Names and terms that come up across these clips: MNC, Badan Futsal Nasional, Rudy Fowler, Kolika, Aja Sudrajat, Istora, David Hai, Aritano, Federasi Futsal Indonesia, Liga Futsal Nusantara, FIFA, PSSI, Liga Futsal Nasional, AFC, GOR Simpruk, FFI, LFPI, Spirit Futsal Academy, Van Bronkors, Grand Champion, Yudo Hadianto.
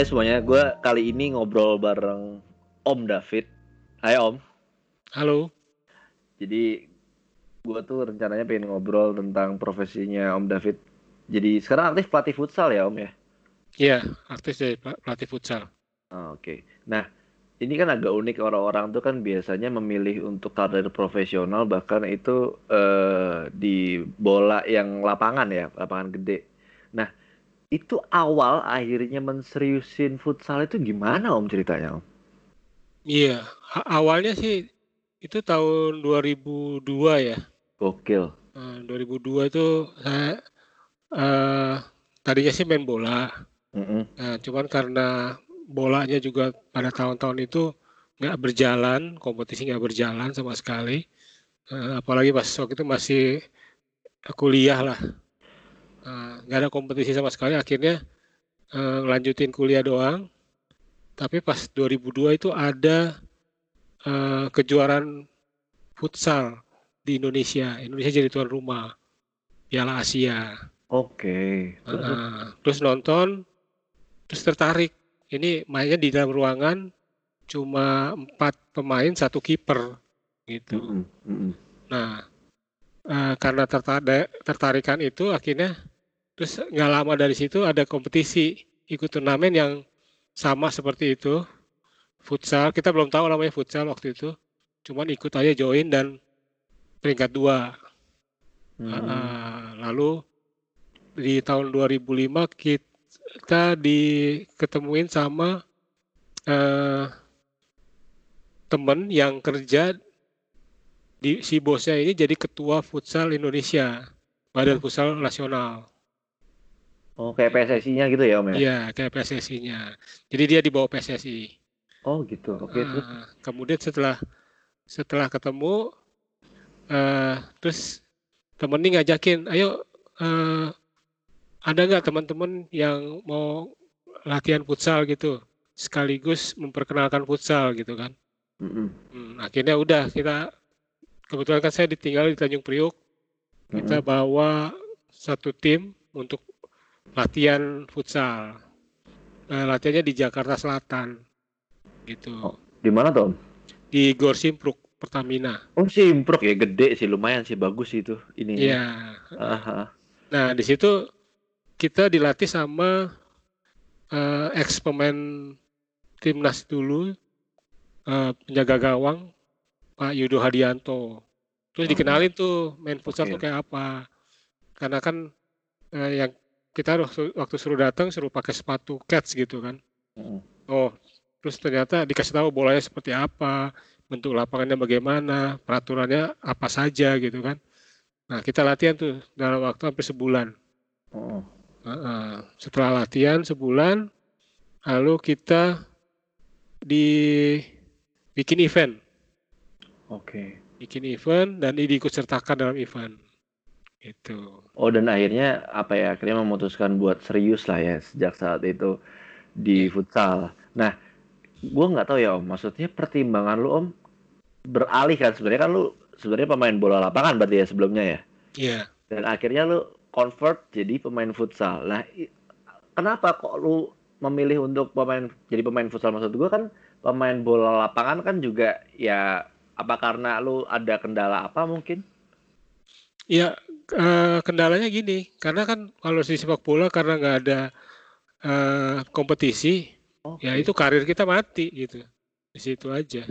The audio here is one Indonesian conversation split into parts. Hai semuanya, gue kali ini ngobrol bareng Om David. Hai Om. Halo. Jadi gue tuh rencananya pengen ngobrol tentang profesinya Om David. Jadi sekarang aktif pelatih futsal ya Om ya? Iya, aktif jadi pelatih futsal. Oke. Nah, ini kan agak unik, orang-orang tuh kan biasanya memilih untuk karir profesional bahkan itu di bola yang lapangan ya, lapangan gede. Nah, itu awal akhirnya menseriusin futsal itu gimana Om ceritanya Om? Iya, awalnya sih itu tahun 2002 ya. Gokil. 2002 itu saya tadinya sih main bola. Nah, cuman karena bolanya juga pada tahun-tahun itu nggak berjalan, kompetisi nggak berjalan sama sekali. Apalagi pas waktu itu masih kuliah lah. Nggak ada kompetisi sama sekali, akhirnya lanjutin kuliah doang. Tapi pas 2002 itu ada kejuaraan futsal di Indonesia jadi tuan rumah Piala Asia. Oke. Terus nonton, terus tertarik. Ini mainnya di dalam ruangan, cuma 4 pemain, 1 kiper gitu. Nah, karena tertarikan itu akhirnya, terus nggak lama dari situ ada kompetisi, ikut turnamen yang sama seperti itu, futsal. Kita belum tahu namanya futsal waktu itu, cuman ikut aja, join, dan peringkat 2. Lalu di tahun 2005 kita diketemuin sama temen yang kerja di, si bosnya ini jadi ketua futsal Indonesia, Badan Futsal Nasional. Oh, kayak PSSI-nya gitu ya Om ya? Iya, kayak PSSI-nya. Jadi dia di bawah PSSI. Oh gitu, oke. Kemudian setelah ketemu, terus temen ini ngajakin, ayo ada nggak teman-teman yang mau latihan futsal gitu, sekaligus memperkenalkan futsal gitu kan? Akhirnya udah, kita kebetulan kan saya ditinggal di Tanjung Priuk, kita bawa satu tim untuk latihan futsal. Latihannya di Jakarta Selatan gitu. Oh, di mana Tom? Di GOR Simpruk Pertamina. Oh, Simpruk ya, gede sih, lumayan sih, bagus sih itu ininya. Iya. Nah, di situ kita dilatih sama ex pemain timnas dulu, penjaga gawang Pak Yudo Hadianto. Terus dikenalin tuh main futsal tuh kayak apa. Karena kan yang kita waktu suruh datang suruh pakai sepatu cats gitu kan. Oh, terus ternyata dikasih tahu bolanya seperti apa, bentuk lapangannya bagaimana, peraturannya apa saja gitu kan. Nah, kita latihan tuh dalam waktu hampir sebulan. Setelah latihan sebulan, lalu kita bikin event. Bikin event dan diikutsertakan dalam event. Itu. Oh, dan akhirnya akhirnya memutuskan buat serius lah ya sejak saat itu di futsal. Nah, gue nggak tahu ya Om, maksudnya pertimbangan lu Om beralih kan, sebenarnya pemain bola lapangan berarti ya sebelumnya ya. Iya. Dan akhirnya lu convert jadi pemain futsal. Nah, kenapa kok lu memilih untuk jadi pemain futsal? Maksud gue kan pemain bola lapangan kan juga ya, apa karena lu ada kendala apa mungkin? Iya, kendalanya gini, karena kan kalau di sepak bola karena nggak ada kompetisi, ya itu karir kita mati gitu, di situ aja.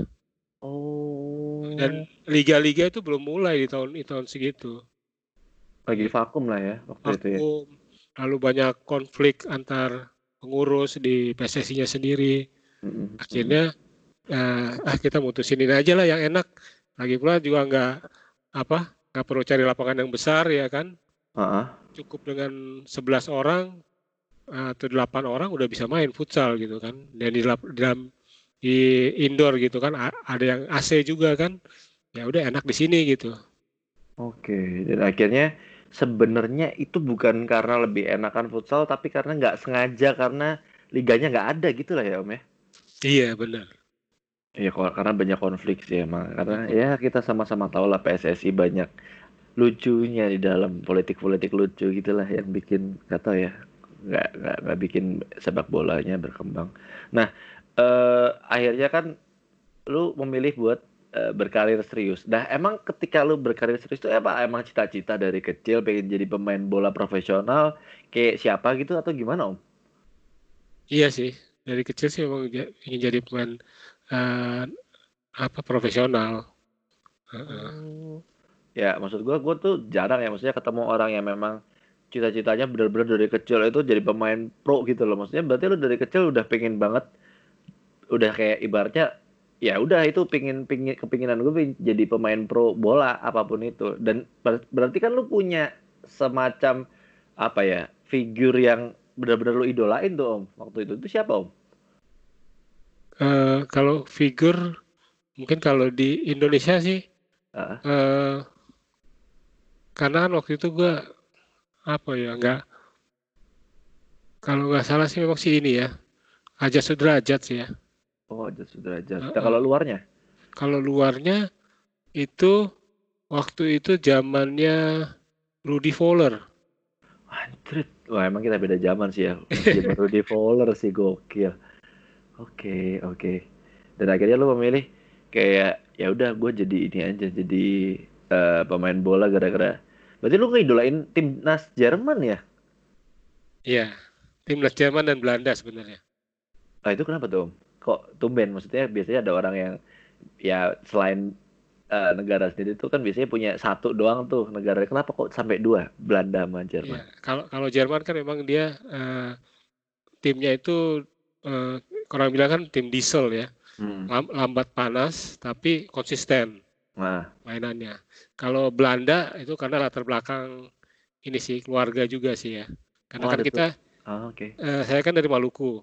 Dan liga-liga itu belum mulai di tahun segitu. Lagi vakum lah ya waktu itu ya. Lalu banyak konflik antar pengurus di PSSI-nya sendiri. Akhirnya kita mutusin ini aja lah yang enak. Lagi pula juga nggak perlu cari lapangan yang besar ya kan. Cukup dengan 11 orang atau 8 orang udah bisa main futsal gitu kan. Dan di indoor gitu kan, ada yang AC juga kan. Ya udah enak di sini gitu. Dan akhirnya sebenarnya itu bukan karena lebih enakan futsal, tapi karena nggak sengaja, karena liganya nggak ada gitu lah ya Om ya. Iya, benar. Iya, karena banyak konflik sih emang. Karena ya kita sama-sama tahu lah PSSI banyak lucunya di dalam politik-politik lucu gitulah yang bikin, nggak tahu ya, nggak bikin sepak bolanya berkembang. Nah, akhirnya kan lu memilih buat berkarir serius. Nah, emang ketika lu berkarir serius itu emang cita-cita dari kecil pengen jadi pemain bola profesional kayak siapa gitu atau gimana, Om? Iya sih, dari kecil sih emang ingin jadi pemain profesional. Ya, maksud gue tuh jarang ya, maksudnya ketemu orang yang memang cita-citanya benar-benar dari kecil itu jadi pemain pro gitu loh. Maksudnya berarti lu dari kecil udah pengen banget, udah kayak ibaratnya ya udah itu pingin kepinginan gue jadi pemain pro bola apapun itu. Dan berarti kan lu punya semacam apa ya, figur yang benar-benar lu idolain tuh, Om, waktu itu siapa, Om? Kalau figur mungkin kalau di Indonesia sih karena waktu itu gue kalau nggak salah sih memang sih ini ya, Aja Sudrajat sih ya. Oh, Aja Sudrajat. Kalau luarnya? Kalau luarnya itu waktu itu zamannya Rudy Fowler. Anjrit. Wah, emang kita beda zaman sih ya. Zaman Rudy Fowler sih gokil. Oke. Dan akhirnya lu memilih kayak ya udah gue jadi ini aja, jadi pemain bola gara-gara. Berarti lu ngeidolain timnas Jerman ya? Iya, timnas Jerman dan Belanda sebenarnya. Ah, itu kenapa tuh, Om? Kok tumben? Maksudnya biasanya ada orang yang ya selain negara sendiri itu kan biasanya punya satu doang tuh negara, kenapa kok sampai dua, Belanda sama Jerman? Kalau Jerman kan memang dia timnya itu orang bilang kan tim diesel ya, lambat panas tapi konsisten mainannya. Kalau Belanda itu karena latar belakang ini sih, keluarga juga sih ya, karena kan kita saya kan dari Maluku.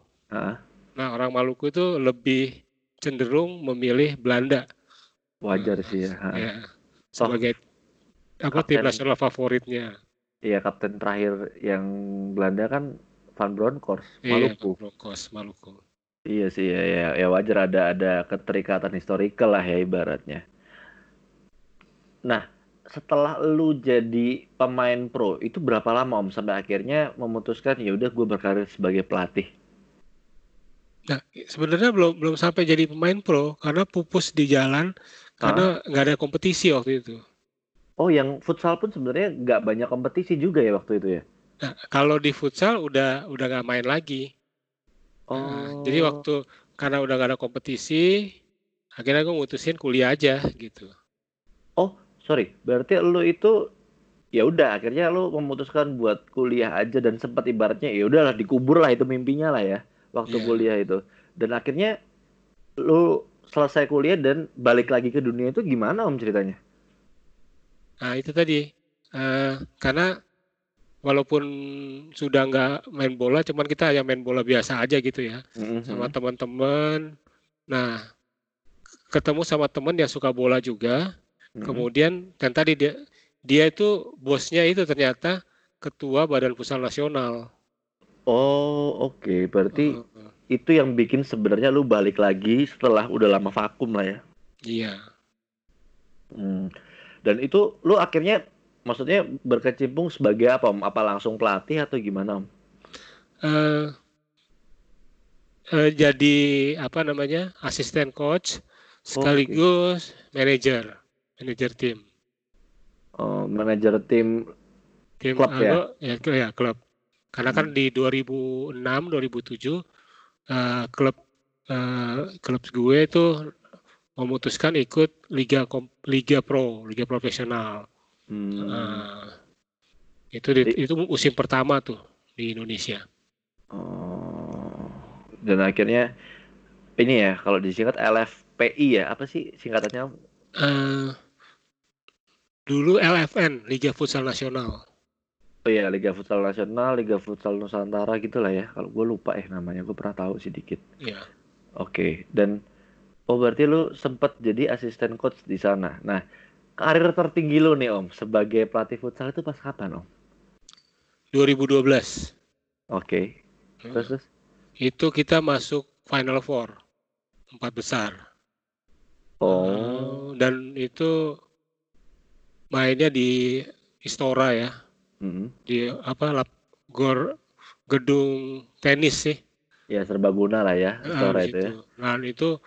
Nah, orang Maluku itu lebih cenderung memilih Belanda. Wajar sih ya. Sebagai tim nasional favoritnya. Iya, kapten terakhir yang Belanda kan Van Bronkors, Maluku. Iya, Bronkors, Maluku. Iya sih ya wajar ada keterikatan historikal lah ya ibaratnya. Nah, setelah lu jadi pemain pro itu berapa lama, Om, sampai akhirnya memutuskan ya udah gue berkarir sebagai pelatih? Nah, sebenarnya belum sampai jadi pemain pro karena pupus di jalan karena nggak ada kompetisi waktu itu. Oh, yang futsal pun sebenarnya nggak banyak kompetisi juga ya waktu itu ya? Nah, kalau di futsal udah nggak main lagi. Oh. Nah, jadi waktu karena udah nggak ada kompetisi, akhirnya gue mutusin kuliah aja gitu. Oh, sorry. Berarti lo itu ya udah akhirnya lo memutuskan buat kuliah aja dan sempat ibaratnya ya udahlah dikubur lah itu mimpinya lah ya. Waktu kuliah itu. Dan akhirnya lu selesai kuliah dan balik lagi ke dunia itu gimana, Om, ceritanya? Nah, itu tadi. Karena walaupun sudah nggak main bola, cuman kita yang main bola biasa aja gitu ya. Sama teman-teman. Nah, ketemu sama teman yang suka bola juga. Kemudian, kan tadi dia itu bosnya itu ternyata ketua Badan Futsal Nasional. Oh, oke. Berarti itu yang bikin sebenarnya lu balik lagi setelah udah lama vakum lah ya. Iya. Dan itu lu akhirnya maksudnya berkecimpung sebagai apa, Om? Apa langsung pelatih atau gimana, Om? Jadi asisten coach sekaligus manajer tim. Oh, manajer tim klub ya? Ya, klub. Karena kan di 2006 2007 klub gue itu memutuskan ikut liga profesional. Itu musim pertama tuh di Indonesia. Oh. Dan akhirnya ini ya kalau disingkat LFPI ya, apa sih singkatannya? Dulu LFN, Liga Futsal Nasional. Oh iya, Liga Futsal Nasional, Liga Futsal Nusantara gitulah ya. Kalau gue lupa namanya, gue pernah tahu sedikit. Iya. Oke, dan berarti lu sempat jadi asisten coach di sana. Nah, karir tertinggi lu nih, Om, sebagai pelatih futsal itu pas kapan, Om? 2012. Oke. Terus? Itu kita masuk Final Four, 4 besar. Oh. Dan itu mainnya di Istora ya. Di GOR gedung tenis sih. Ya serbaguna lah ya, Istora itu ya. Nah itu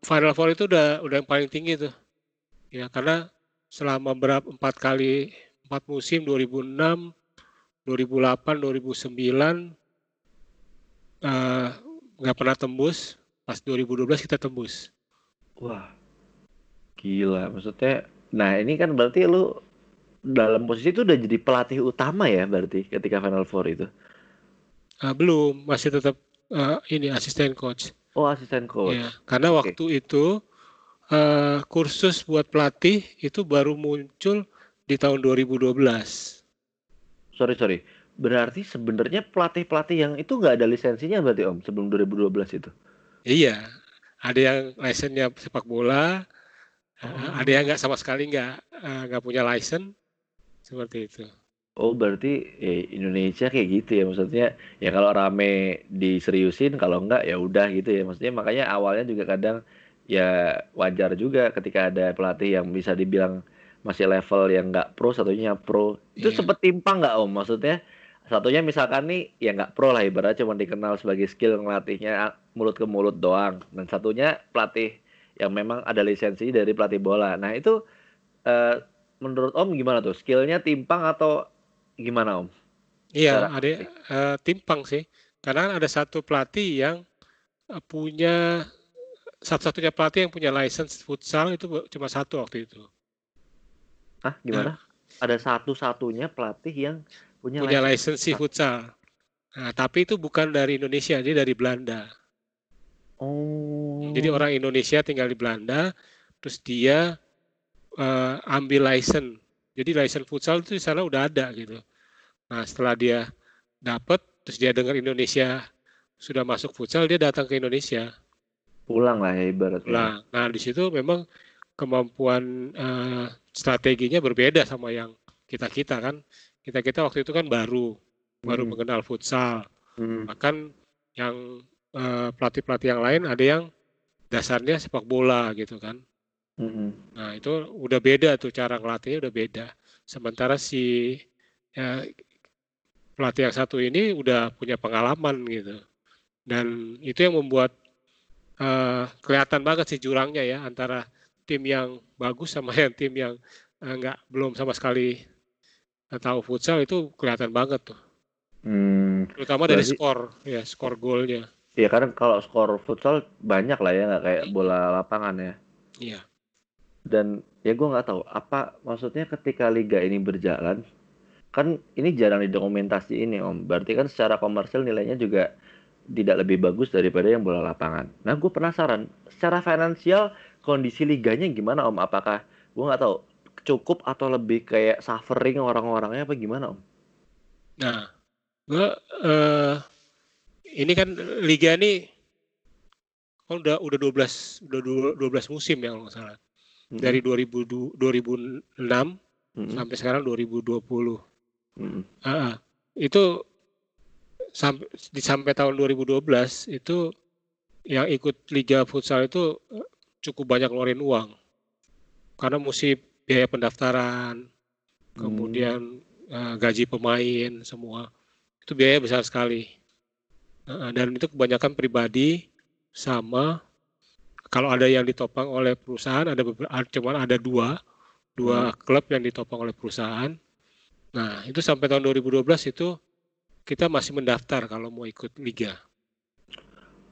Final Four itu udah yang paling tinggi tuh. Ya karena selama berapa 4 musim 2006, 2008, 2009 nggak pernah tembus. Pas 2012 kita tembus. Wah. Gila, maksudnya. Nah, ini kan berarti lu dalam posisi itu udah jadi pelatih utama ya berarti ketika Final Four itu? Belum, masih tetap ini asisten coach. Oh, asisten coach. Ya, karena waktu itu kursus buat pelatih itu baru muncul di tahun 2012. Sorry. Berarti sebenarnya pelatih-pelatih yang itu nggak ada lisensinya berarti Om sebelum 2012 itu? Iya, ada yang lisensinya sepak bola, ada yang nggak sama sekali nggak punya license seperti itu. Oh berarti Indonesia kayak gitu ya, maksudnya ya kalau rame diseriusin, kalau enggak ya udah gitu ya, maksudnya makanya awalnya juga kadang ya wajar juga ketika ada pelatih yang bisa dibilang masih level yang nggak pro, satunya pro itu sempet timpang nggak Om, maksudnya satunya misalkan nih ya nggak pro lah ibaratnya cuma dikenal sebagai skill ngelatihnya mulut ke mulut doang, dan satunya pelatih yang memang ada lisensi dari pelatih bola. Nah itu menurut Om gimana tuh, skillnya timpang atau gimana Om? Iya, ada timpang sih. Karena ada satu pelatih yang punya, satu-satunya pelatih yang punya license futsal itu cuma satu waktu itu. Hah, gimana? Nah, ada satu-satunya pelatih yang punya license futsal. Nah, tapi itu bukan dari Indonesia, dia dari Belanda. Oh. Jadi orang Indonesia tinggal di Belanda, terus dia ambil license. Jadi license futsal itu di sana udah ada gitu. Nah setelah dia dapat, terus dia dengar Indonesia sudah masuk futsal, dia datang ke Indonesia. Pulang lah ya ibaratnya. Nah di situ memang kemampuan strateginya berbeda sama yang kita kan. Kita waktu itu kan baru mengenal futsal. Bahkan yang pelatih-pelatih yang lain ada yang dasarnya sepak bola gitu kan. Nah itu udah beda tuh, cara ngelatihnya udah beda. Sementara si pelatih yang satu ini udah punya pengalaman gitu, dan itu yang membuat kelihatan banget sih jurangnya ya, antara tim yang bagus sama yang tim yang belum sama sekali tahu futsal, itu kelihatan banget tuh. Terutama dari skor golnya. Iya karena kalau skor futsal banyak lah ya, nggak kayak bola lapangan ya. Iya. Dan ya gue nggak tahu apa maksudnya ketika liga ini berjalan, kan ini jarang didokumentasi ini Om, berarti kan secara komersil nilainya juga tidak lebih bagus daripada yang bola lapangan. Nah gue penasaran secara finansial kondisi liganya gimana Om, apakah gue nggak tahu cukup atau lebih kayak suffering orang-orangnya apa gimana Om? Nah gue ini kan liga ini udah 12 musim ya kalau nggak salah. Dari 2006 sampai sekarang 2020. Itu sampai tahun 2012 itu yang ikut liga futsal itu cukup banyak ngeluarin uang. Karena mesti biaya pendaftaran, kemudian gaji pemain semua. Itu biaya besar sekali. Dan itu kebanyakan pribadi, sama kalau ada yang ditopang oleh perusahaan, cuma ada dua klub yang ditopang oleh perusahaan. Nah itu sampai tahun 2012 itu kita masih mendaftar kalau mau ikut liga.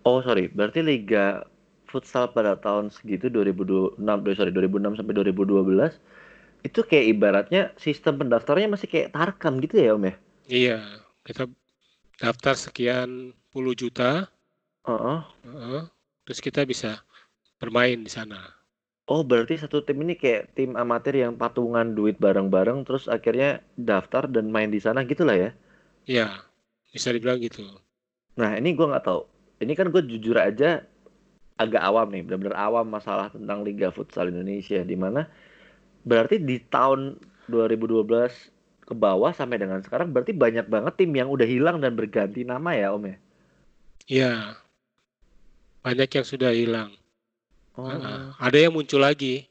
Oh sorry, berarti liga futsal pada tahun segitu 2006 sampai 2012 itu kayak ibaratnya sistem pendaftarnya masih kayak tarkam gitu ya Om ya? Iya, kita daftar sekian puluh juta. Terus kita bisa bermain di sana. Oh berarti satu tim ini kayak tim amatir yang patungan duit bareng-bareng, terus akhirnya daftar dan main di sana gitulah ya? Iya, bisa dibilang gitu. Nah ini gue nggak tahu. Ini kan gue jujur aja agak awam nih, benar-benar awam masalah tentang Liga Futsal Indonesia, di mana berarti di tahun 2012 ke bawah sampai dengan sekarang berarti banyak banget tim yang udah hilang dan berganti nama ya Om ya? Iya. Banyak yang sudah hilang. Ada yang muncul lagi.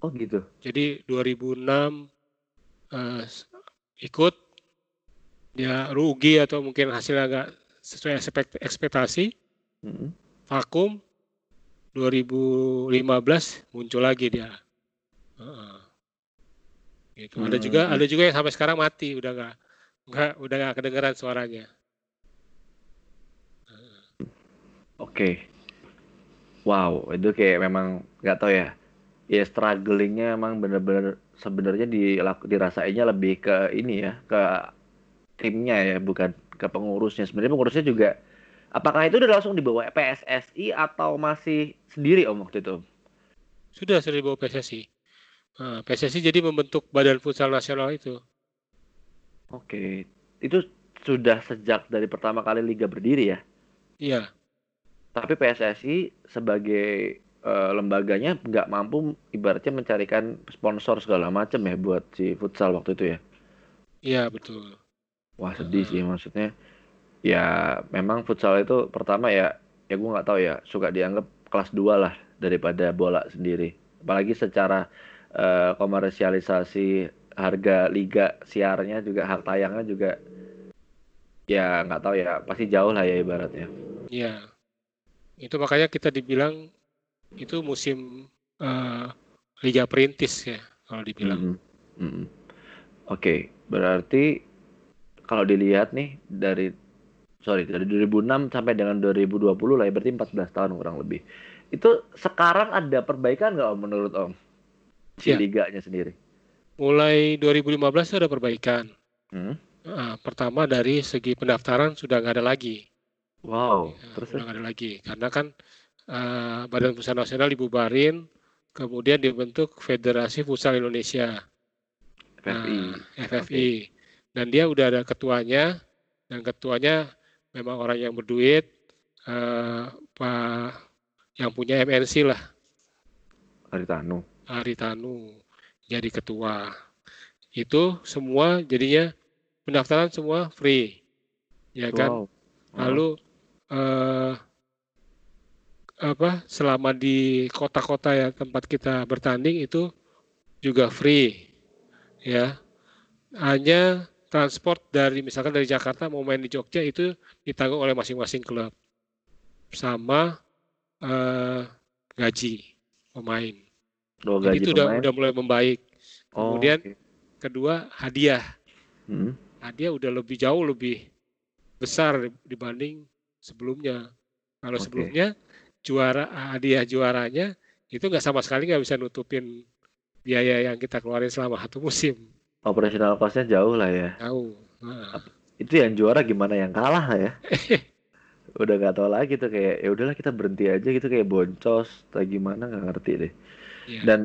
Oh gitu. Jadi 2006 ikut, dia rugi atau mungkin hasilnya agak sesuai ekspektasi, vakum. 2015 muncul lagi dia. Gitu. Ada juga yang sampai sekarang mati, udah nggak kedengeran suaranya. Oke. Wow, itu kayak memang nggak tahu ya. Ya strugglingnya emang bener-bener sebenarnya dirasainnya lebih ke ini ya, ke timnya ya, bukan ke pengurusnya. Sebenarnya pengurusnya juga, apakah itu udah langsung dibawa PSSI atau masih sendiri Om waktu itu? Sudah dibawa PSSI. Nah, PSSI jadi membentuk Badan Futsal Nasional itu. Oke, itu sudah sejak dari pertama kali Liga berdiri ya? Iya. Tapi PSSI sebagai lembaganya nggak mampu ibaratnya mencarikan sponsor segala macam ya buat si futsal waktu itu ya? Iya, betul. Wah, sedih sih maksudnya. Ya memang futsal itu pertama ya gue nggak tahu ya, suka dianggap kelas 2 lah daripada bola sendiri. Apalagi secara komersialisasi harga liga siarnya juga, hak tayangnya juga ya nggak tahu ya, pasti jauh lah ya ibaratnya. Iya. Itu makanya kita dibilang itu musim liga perintis ya kalau dibilang. Oke, berarti kalau dilihat nih dari 2006 sampai dengan 2020 lah ya, berarti 14 tahun kurang lebih. Itu sekarang ada perbaikan nggak Om menurut Om? Si liganya sendiri. Mulai 2015 ada perbaikan. Pertama dari segi pendaftaran sudah nggak ada lagi. Wow, terus nggak ada lagi karena kan Badan Futsal Nasional dibubarin, kemudian dibentuk Federasi Futsal Indonesia FFI. Dan dia udah ada ketuanya, dan ketuanya memang orang yang berduit, Pak yang punya MNC lah, Aritano jadi ketua. Itu semua jadinya pendaftaran semua free, ya kan? Wow. Lalu selama di kota-kota ya tempat kita bertanding itu juga free ya. Hanya transport misalkan dari Jakarta mau main di Jogja itu ditanggung oleh masing-masing klub sama gaji pemain. Jadi itu udah mulai membaik. Kemudian kedua hadiah. Hadiah udah jauh lebih besar dibanding sebelumnya. Kalau sebelumnya hadiah juaranya itu nggak sama sekali nggak bisa nutupin biaya yang kita keluarin selama satu musim. Operasional cost-nya jauh lah ya. Jauh. Itu yang juara gimana yang kalah ya? Udah nggak tahu lagi tuh, kayak ya udahlah kita berhenti aja gitu, kayak boncos atau gimana nggak ngerti deh. Yeah. Dan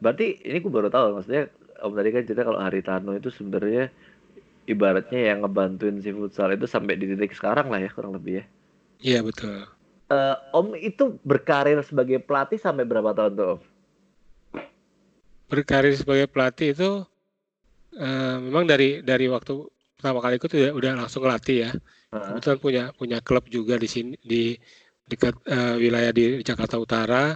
berarti ini gue baru tahu, maksudnya Om tadi kan cerita kalau Haritano itu sebenarnya ibaratnya yang ngebantuin si futsal itu sampai di titik sekarang lah ya kurang lebih ya. Iya, betul. Om itu berkarir sebagai pelatih sampai berapa tahun tuh Om? Berkarir sebagai pelatih itu memang dari waktu pertama kali itu udah langsung ngelatih ya. Kebetulan punya klub juga di sini di dekat wilayah di Jakarta Utara.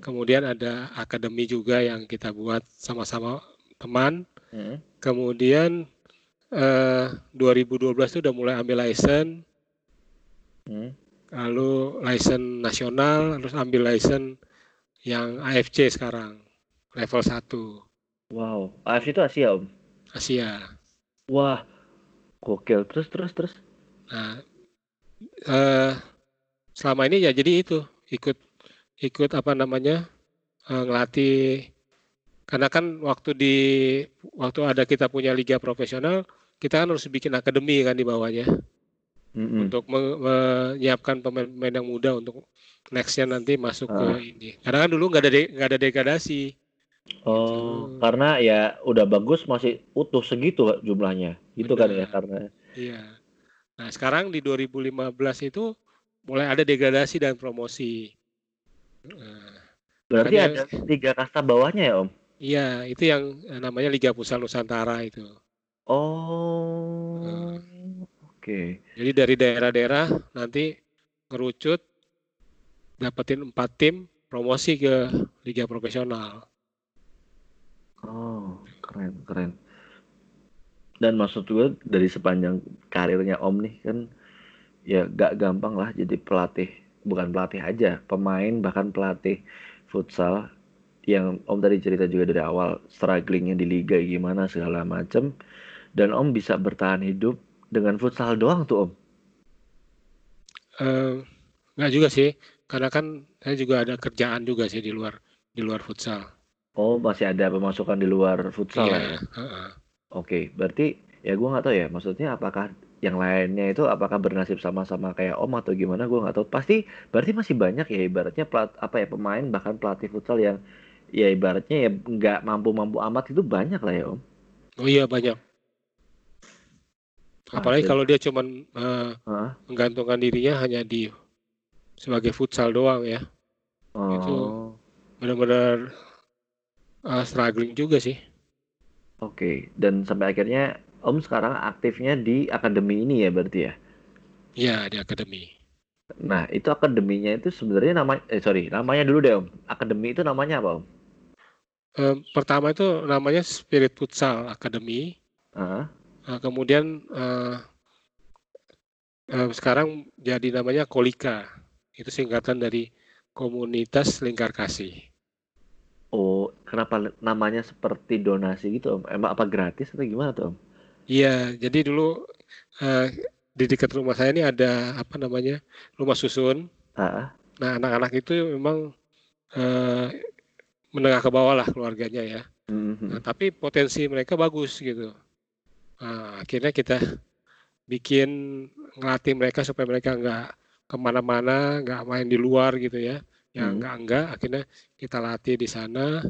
Kemudian ada akademi juga yang kita buat sama-sama teman. Kemudian 2012 itu udah mulai ambil license. Lalu license nasional, terus ambil license yang AFC sekarang level 1. Wow, AFC itu Asia Om? Asia. Wah, gokil. Terus. Nah, selama ini ya jadi itu ikut ngelatih, karena kan waktu ada kita punya liga profesional, kita kan harus bikin akademi kan di bawahnya. Untuk menyiapkan pemain-pemain yang muda untuk next-nya nanti masuk ke ini. Karena kan dulu nggak ada degradasi. Gitu. Karena ya udah bagus masih utuh segitu jumlahnya. Gitu benar. Kan ya karena. Iya. Nah, sekarang di 2015 itu mulai ada degradasi dan promosi. Berarti ada 3 kasta bawahnya ya Om? Iya, itu yang namanya Liga Futsal Nusantara itu. Oke. Jadi dari daerah-daerah nanti ngerucut, dapetin 4 tim, promosi ke liga profesional. Keren. Dan maksud gue dari sepanjang karirnya Om nih kan ya gak gampang lah jadi pelatih, bukan pelatih aja, pemain bahkan pelatih futsal yang Om tadi cerita juga dari awal strugglingnya di liga gimana segala macem, dan Om bisa bertahan hidup dengan futsal doang tuh Om? Nggak juga sih, karena kan saya juga ada kerjaan juga sih di luar futsal. Oh masih ada pemasukan di luar futsal ya? Oke, berarti ya gue nggak tahu ya, maksudnya apakah yang lainnya itu apakah bernasib sama-sama kayak Om atau gimana, gue nggak tahu. Pasti berarti masih banyak ya ibaratnya pemain bahkan pelatih futsal yang ya ibaratnya ya nggak mampu-mampu amat itu banyak lah ya Om. Oh iya banyak. Apalagi kalau dia cuman menggantungkan dirinya hanya di sebagai futsal doang ya. Oh. Itu benar-benar struggling juga sih. Oke, dan sampai akhirnya Om sekarang aktifnya di akademi ini ya berarti ya? Iya, di akademi. Nah, itu akademinya itu sebenarnya namanya dulu deh Om. Akademi itu namanya apa Om? Pertama itu namanya Spirit Futsal Academy. Kemudian sekarang jadi namanya Kolika. Itu singkatan dari Komunitas Lingkar Kasih. Oh, kenapa namanya seperti donasi gitu Om? Emang apa gratis atau gimana tuh Om? Iya, jadi dulu di dekat rumah saya ini ada rumah susun. Nah, anak-anak itu memang menengah ke bawah lah keluarganya ya. Nah, tapi potensi mereka bagus gitu. Nah, akhirnya kita ngelatih mereka supaya mereka nggak kemana-mana, nggak main di luar gitu ya. Yang enggak akhirnya kita latih di sana.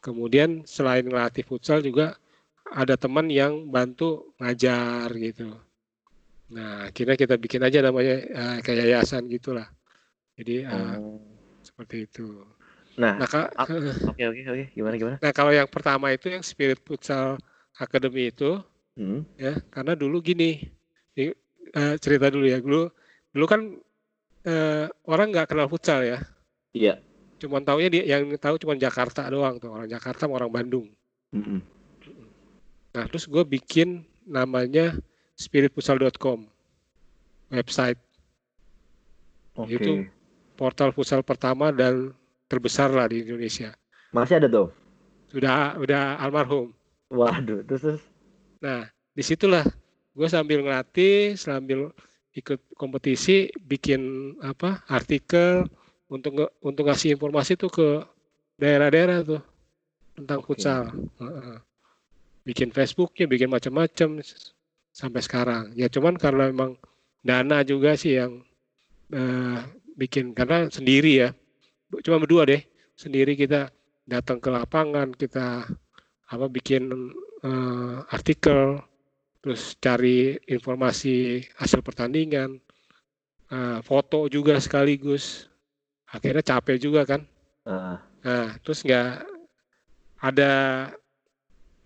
Kemudian selain ngelatih futsal juga ada teman yang bantu ngajar gitu. Nah, akhirnya kita bikin aja namanya kayak yayasan gitulah. Jadi seperti itu. Nah, oke, gimana? Nah, kalau yang pertama itu yang Spirit Futsal Academy itu, ya, karena dulu gini, cerita dulu ya, dulu kan orang nggak kenal futsal ya. Iya. Cuman taunya yang tahu cuma Jakarta doang tuh, orang Jakarta sama orang Bandung. Nah, terus gue bikin namanya spiritfutsal.com website. Okay. Itu portal futsal pertama dan terbesar lah di Indonesia. Masih ada tuh? Udah almarhum. Waduh, terus. Nah, disitulah gue sambil ngelatih, sambil ikut kompetisi, bikin artikel untuk ngasih informasi tuh ke daerah-daerah tuh tentang futsal. Bikin Facebooknya, bikin macam-macam sampai sekarang. Ya cuman karena memang dana juga sih yang bikin, karena sendiri ya, cuma berdua deh. Sendiri kita datang ke lapangan, kita bikin artikel, terus cari informasi hasil pertandingan, foto juga sekaligus. Akhirnya capek juga kan. Nah, terus nggak ada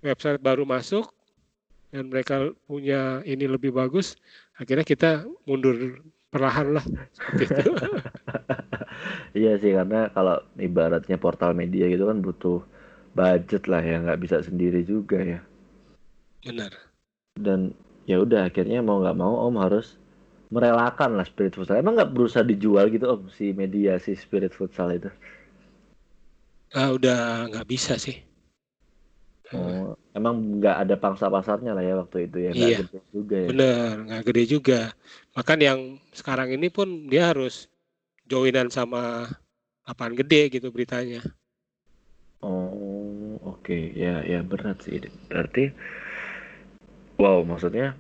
website baru masuk dan mereka punya ini lebih bagus, akhirnya kita mundur perlahan lah seperti itu. Iya sih, karena kalau ibaratnya portal media gitu kan butuh budget lah ya, nggak bisa sendiri juga ya. Benar. Dan ya udah akhirnya mau nggak mau Om harus merelakan lah Spirit Futsal. Emang nggak berusaha dijual gitu Om si media si Spirit Futsal itu? Udah nggak bisa sih. Oh, emang nggak ada pangsa pasarnya lah ya waktu itu ya? Iya, gede juga ya. Bener, nggak gede juga. Bahkan yang sekarang ini pun dia harus joinan sama apaan gede gitu beritanya. Oh, oke. Ya berat sih. Berarti, wow, maksudnya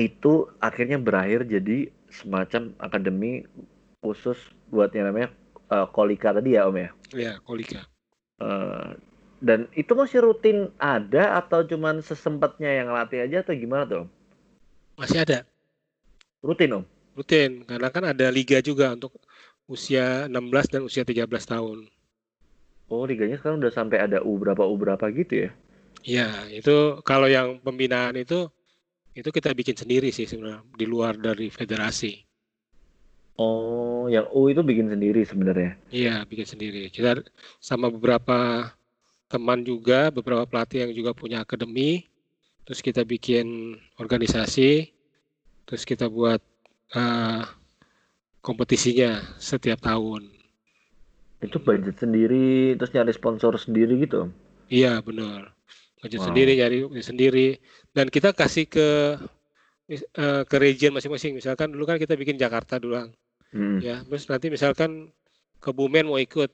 itu akhirnya berakhir jadi semacam akademi khusus buat yang namanya Kolika tadi ya Om ya? Iya, Kolika. Dan itu masih rutin ada atau cuman sesempatnya yang latih aja atau gimana tuh Om? Masih ada. Rutin Om? Rutin, karena kan ada liga juga untuk usia 16 dan usia 13 tahun. Oh, liganya sekarang udah sampai ada U berapa gitu ya? Iya, itu kalau yang pembinaan itu kita bikin sendiri sih sebenarnya, di luar dari federasi. Oh, yang U itu bikin sendiri sebenarnya? Iya, bikin sendiri. Kita sama beberapa teman juga, beberapa pelatih yang juga punya akademi, terus kita bikin organisasi, terus kita buat kompetisinya setiap tahun. Itu budget sendiri, terus nyari sponsor sendiri gitu? Iya benar, budget sendiri, nyari sendiri, dan kita kasih ke region masing-masing. Misalkan dulu kan kita bikin Jakarta doang, ya, terus nanti misalkan Kebumen mau ikut,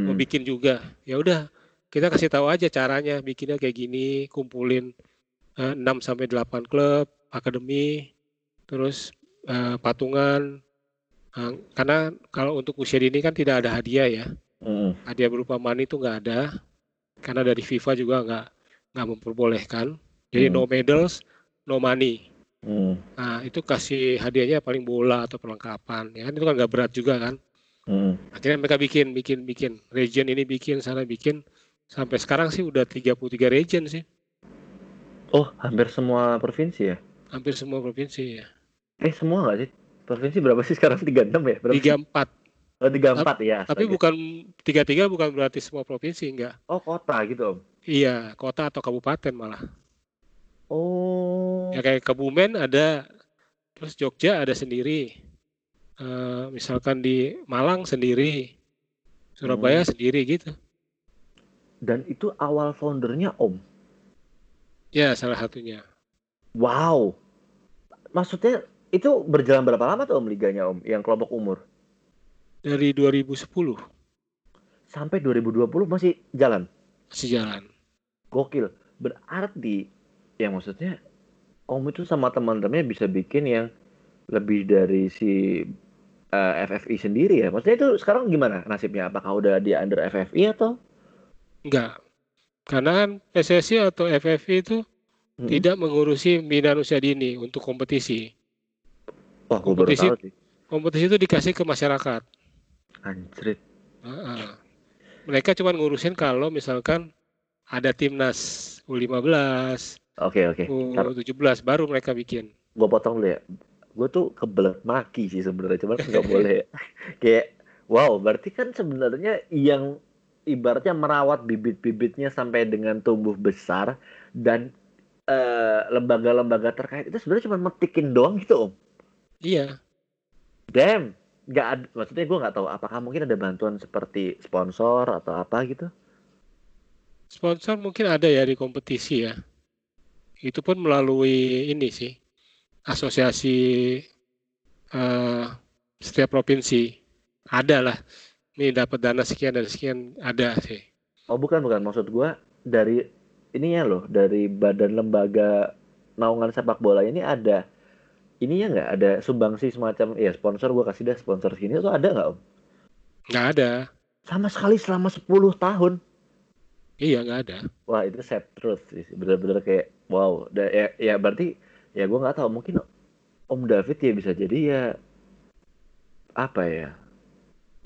mau bikin juga, ya udah kita kasih tahu aja caranya, bikinnya kayak gini, kumpulin 6-8 klub, akademi, terus patungan, karena kalau untuk usia dini kan tidak ada hadiah ya, hadiah berupa money itu nggak ada, karena dari FIFA juga nggak memperbolehkan, jadi no medals, no money. Nah itu kasih hadiahnya paling bola atau perlengkapan, ya kan itu kan nggak berat juga kan. Akhirnya mereka bikin region ini, bikin sana, bikin sampai sekarang sih udah 33 region sih. Oh, hampir semua provinsi ya? Hampir semua provinsi ya. Semua nggak sih? Provinsi berapa sih sekarang? 36 ya? Berapa? 34. Oh, 34 ya. Tapi bukan 33, bukan berarti semua provinsi, enggak. Oh, kota gitu, Om. Iya, kota atau kabupaten malah. Oh. Ya kayak Kebumen ada, terus Jogja ada sendiri. Misalkan di Malang sendiri, Surabaya sendiri gitu. Dan itu awal foundernya Om? Ya salah satunya. Wow, maksudnya itu berjalan berapa lama tuh Om liganya Om, yang kelompok umur? Dari 2010 sampai 2020 masih jalan? Masih jalan. Gokil, berarti yang maksudnya Om itu sama teman-temannya bisa bikin yang lebih dari si FFI sendiri ya? Maksudnya itu sekarang gimana nasibnya? Apakah udah di under FFI atau? Enggak. Karena PSSI atau FFI itu tidak mengurusi pembinaan usia dini untuk kompetisi. Wah, kompetisi itu dikasih ke masyarakat. Anjrit. Mereka cuma ngurusin kalau misalkan ada timnas U15, U17 baru mereka bikin. Gue potong dulu ya. Gue tuh kebelet maki sih sebenarnya, cuman nggak boleh. Kayak wow, berarti kan sebenarnya yang ibaratnya merawat bibit-bibitnya sampai dengan tumbuh besar dan lembaga-lembaga terkait itu sebenarnya cuma metikin doang gitu Om. Iya. Damn, nggak, maksudnya gue nggak tahu apakah mungkin ada bantuan seperti sponsor atau apa gitu? Sponsor mungkin ada ya di kompetisi ya. Itu pun melalui ini sih, asosiasi setiap provinsi ada lah, ini dapat dana sekian dari sekian, ada sih. Oh bukan, maksud gue dari ininya loh, dari badan lembaga naungan sepak bola ini ada ininya nggak, ada sumbangsi semacam ya sponsor, gue kasih dah sponsor sini, itu ada nggak Om? Nggak ada sama sekali selama 10 tahun. Iya nggak ada. Wah itu sad truth sih, bener-bener kayak wow. Ya berarti ya gue nggak tahu, mungkin Om David ya bisa jadi ya apa ya,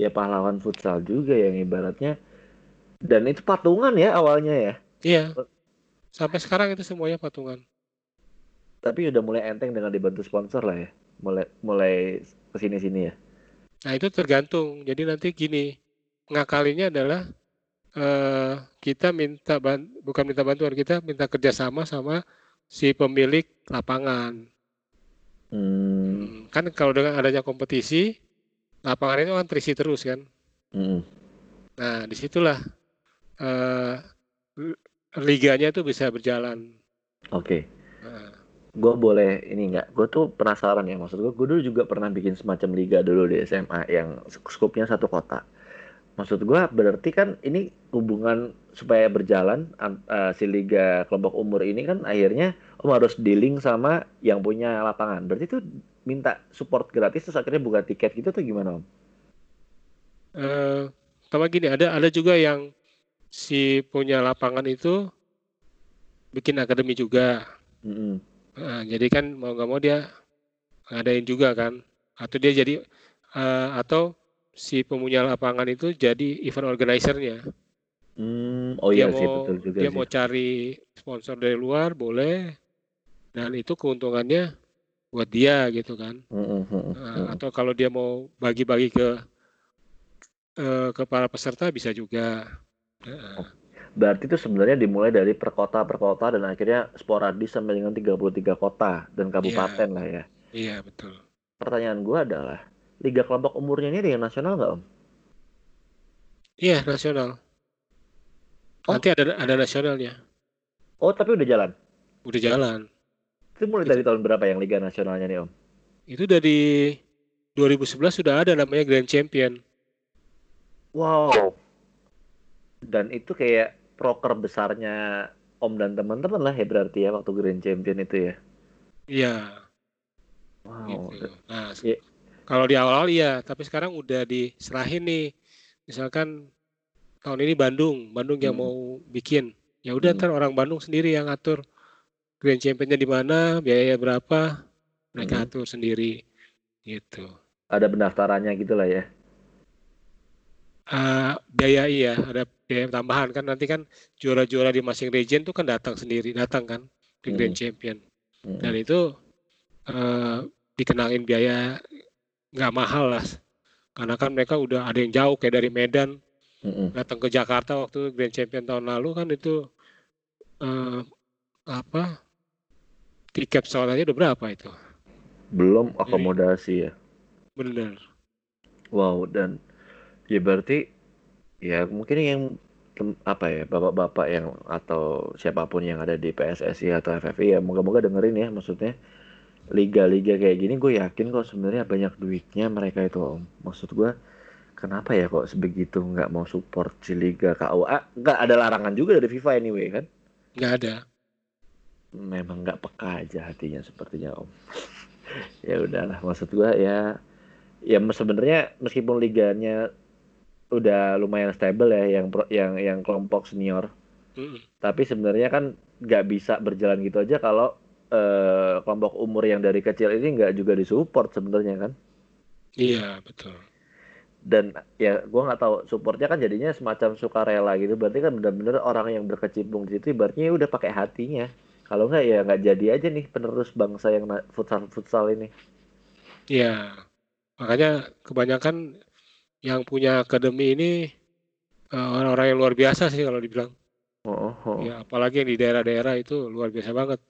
ya pahlawan futsal juga yang ibaratnya, dan itu patungan ya awalnya ya. Iya. Sampai sekarang itu semuanya patungan. Tapi udah mulai enteng dengan dibantu sponsor lah ya, mulai kesini-sini ya. Nah itu tergantung. Jadi nanti gini, ngakalinya adalah kita minta bukan minta bantuan, kita minta kerjasama sama si pemilik lapangan. Kan kalau dengan adanya kompetisi, lapangan itu kan terisi terus kan. Nah disitulah liganya itu bisa berjalan. Oke. Gue boleh ini nggak? Gue tuh penasaran ya, maksud gue dulu juga pernah bikin semacam liga dulu di SMA yang skupnya satu kota. Maksud gue berarti kan ini hubungan supaya berjalan si liga kelompok umur ini kan akhirnya Om harus dealing sama yang punya lapangan. Berarti itu minta support gratis terus akhirnya buka tiket gitu atau gimana Om? Sama gini, ada juga yang si punya lapangan itu bikin akademi juga. Jadi kan mau nggak mau dia ngadain juga kan, atau dia jadi atau si pemunya lapangan itu jadi event organizer-nya. Oh iya sih, betul juga. Dia sih mau cari sponsor dari luar boleh, dan itu keuntungannya buat dia gitu kan. Atau kalau dia mau bagi-bagi ke para peserta bisa juga. Berarti itu sebenarnya dimulai dari per kota dan akhirnya sporadis sampai dengan 33 kota dan kabupaten lah ya. Iya, betul. Pertanyaan gue adalah, liga kelompok umurnya ini liga nasional nggak, Om? Iya, nasional. Oh? Nanti ada nasionalnya. Oh, tapi udah jalan? Udah jalan. Itu mulai dari tahun berapa yang liga nasionalnya nih, Om? Itu dari 2011 sudah ada namanya Grand Champion. Wow. Dan itu kayak proker besarnya Om dan teman-teman lah ya berarti ya waktu Grand Champion itu ya. Iya. Wow. Gitu. Nah, kalau di awal-awal iya, tapi sekarang udah diserahin nih. Misalkan tahun ini Bandung yang mau bikin. Ya udah ntar orang Bandung sendiri yang atur Grand Championnya di mana, biaya berapa, mereka atur sendiri. Gitu. Ada pendaftarannya gitulah ya. Biaya iya, ada biaya tambahan kan, nanti kan juara-juara di masing region tuh kan datang kan di Grand Champion, dan itu dikenangin biaya nggak mahal lah, karena kan mereka udah ada yang jauh kayak dari Medan datang ke Jakarta waktu Grand Champion tahun lalu kan, itu tiket pesawatnya udah berapa itu, belum akomodasi. Jadi, ya bener. Wow. Dan ya berarti ya mungkin yang bapak-bapak yang atau siapapun yang ada di PSSI atau FFI ya moga-moga dengerin ya, maksudnya liga-liga kayak gini gue yakin kok sebenarnya banyak duitnya mereka itu, Om. Maksud gue kenapa ya kok sebegitu nggak mau support si liga KUA? Nggak ada larangan juga dari FIFA anyway kan? Nggak ada. Memang nggak peka aja hatinya sepertinya, Om. Ya udahlah, maksud gue ya sebenarnya meskipun liganya udah lumayan stable ya yang kelompok senior, tapi sebenarnya kan nggak bisa berjalan gitu aja kalau kelompok umur yang dari kecil ini nggak juga disupport sebenarnya kan. Iya, betul. Dan ya gue nggak tahu supportnya kan jadinya semacam sukarela gitu, berarti kan benar-benar orang yang berkecimpung di situ ibaratnya udah pakai hatinya, kalau nggak ya nggak jadi aja nih penerus bangsa yang futsal ini. Iya, makanya kebanyakan yang punya akademi ini orang-orang yang luar biasa sih kalau dibilang. Ya, apalagi yang di daerah-daerah itu luar biasa banget.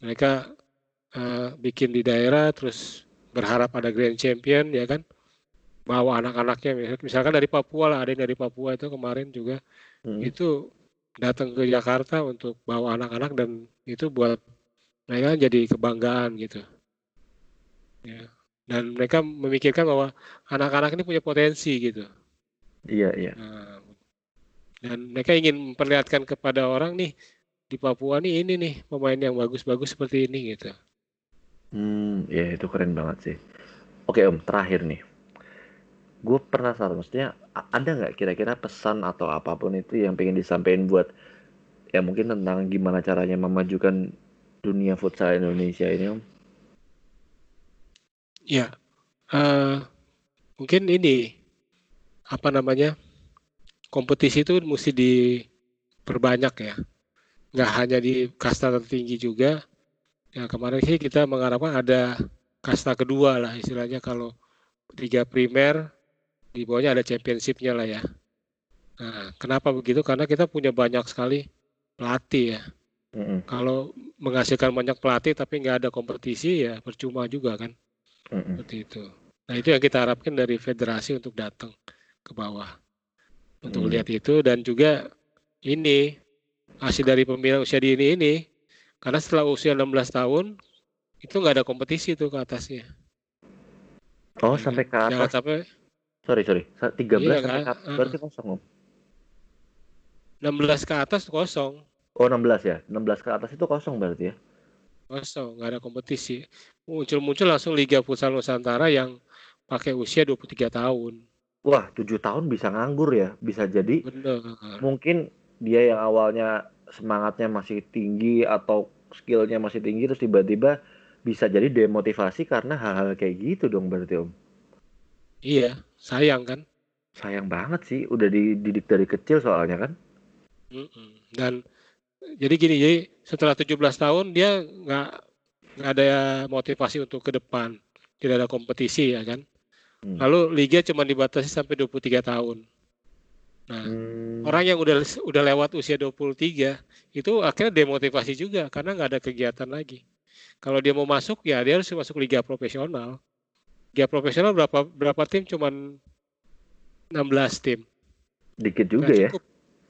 Mereka bikin di daerah terus berharap ada Grand Champion ya kan. Bawa anak-anaknya, misalkan dari Papua lah, ada yang dari Papua itu kemarin juga itu datang ke Jakarta untuk bawa anak-anak, dan itu buat mereka jadi kebanggaan gitu. Ya. Dan mereka memikirkan bahwa anak-anak ini punya potensi gitu. Iya. Dan mereka ingin memperlihatkan kepada orang nih di Papua nih ini nih pemain yang bagus-bagus seperti ini gitu. Ya itu keren banget sih. Oke, Om, terakhir nih. Gue penasaran, maksudnya ada nggak kira-kira pesan atau apapun itu yang pengen disampaikan buat ya mungkin tentang gimana caranya memajukan dunia futsal Indonesia ini, Om? Ya, mungkin ini kompetisi itu mesti diperbanyak ya, nggak hanya di kasta tertinggi juga. Ya kemarin sih kita mengharapkan ada kasta kedua lah istilahnya, kalau liga primer di bawahnya ada championship-nya lah ya. Nah, kenapa begitu? Karena kita punya banyak sekali pelatih ya. Kalau menghasilkan banyak pelatih tapi nggak ada kompetisi ya percuma juga kan. Seperti itu. Nah itu yang kita harapkan dari federasi untuk datang ke bawah untuk lihat itu, dan juga ini hasil dari pembinaan usia dini ini, karena setelah usia 16 tahun itu nggak ada kompetisi tuh ke atasnya. Oh, sampai ke atas. Jangan sampai. Sorry 13 iya, sampai ke atas berarti kosong, Om. 16 ke atas kosong. Oh, 16 ya. 16 ke atas itu kosong berarti ya. Kosong, nggak ada kompetisi. Muncul langsung Liga Futsal Nusantara yang pakai usia 23 tahun. Wah, 7 tahun bisa nganggur ya, bisa jadi. Bener. Mungkin dia yang awalnya semangatnya masih tinggi atau skillnya masih tinggi, terus tiba-tiba bisa jadi demotivasi karena hal-hal kayak gitu dong berarti, Om. Iya, sayang kan? Sayang banget sih, udah dididik dari kecil soalnya kan. Dan jadi gini, jadi setelah 17 tahun dia nggak ada motivasi untuk ke depan, tidak ada kompetisi ya kan. Lalu liga cuma dibatasi sampai 23 tahun. Nah, orang yang udah lewat usia 23 itu akhirnya demotivasi juga karena nggak ada kegiatan lagi. Kalau dia mau masuk ya dia harus masuk liga profesional. Liga profesional berapa tim? Cuman 16 tim. Dikit juga nah, ya.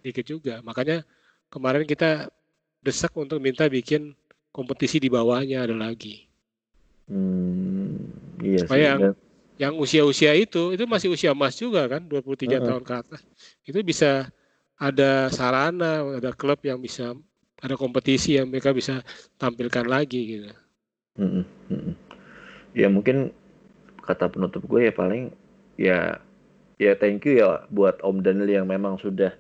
Dikit juga. Makanya kemarin kita desak untuk minta bikin kompetisi di bawahnya ada lagi. Iya. Supaya yang usia-usia itu masih usia emas juga kan, 23 tahun ke atas. Itu bisa ada sarana, ada klub yang bisa, ada kompetisi yang mereka bisa tampilkan lagi gitu. Ya mungkin kata penutup gue ya paling ya thank you ya buat Om Daniel yang memang sudah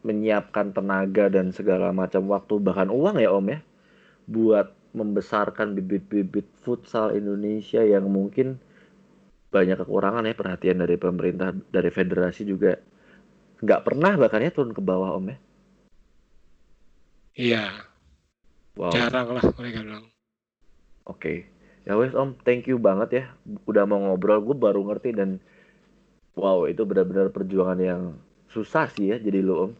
menyiapkan tenaga dan segala macam waktu bahkan uang ya Om ya buat membesarkan bibit-bibit futsal Indonesia yang mungkin banyak kekurangan ya, perhatian dari pemerintah, dari federasi juga nggak pernah bahkan ya turun ke bawah Om ya. Iya. Wow. Jarang lah mereka bilang. Oke. Ya wes Om, thank you banget ya udah mau ngobrol, gue baru ngerti dan wow itu benar-benar perjuangan yang susah sih ya jadi lo Om.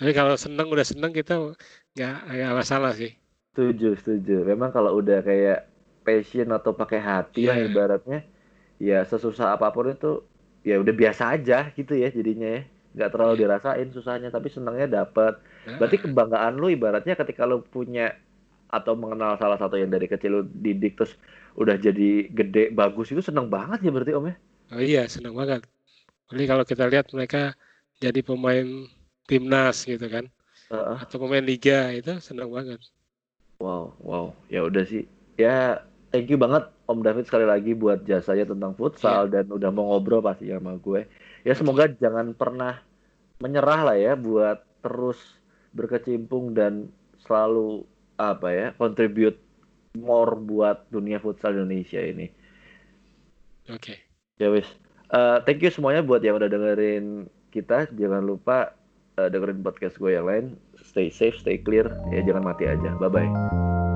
Tapi kalau udah seneng kita nggak masalah sih. Setuju. Memang kalau udah kayak passion atau pakai hati lah ibaratnya, ya sesusah apapun itu ya udah biasa aja gitu ya jadinya ya. Nggak terlalu dirasain susahnya tapi senangnya dapat. Berarti kebanggaan lu ibaratnya ketika lu punya atau mengenal salah satu yang dari kecil lu didik terus udah jadi gede bagus itu seneng banget ya berarti Om ya? Oh iya seneng banget. Jadi kalau kita lihat mereka jadi pemain timnas gitu kan, atau pemain liga itu seneng banget. Wow, ya udah sih ya thank you banget Om David sekali lagi buat jasanya tentang futsal dan udah mau ngobrol pasti sama gue. Ya semoga jangan pernah menyerah lah ya buat terus berkecimpung dan selalu contribute more buat dunia futsal Indonesia ini. Oke. Ya wis. Thank you semuanya buat yang udah dengerin kita. Jangan lupa dengerin podcast gue yang lain. Stay safe, stay clear. Ya jangan mati aja. Bye bye.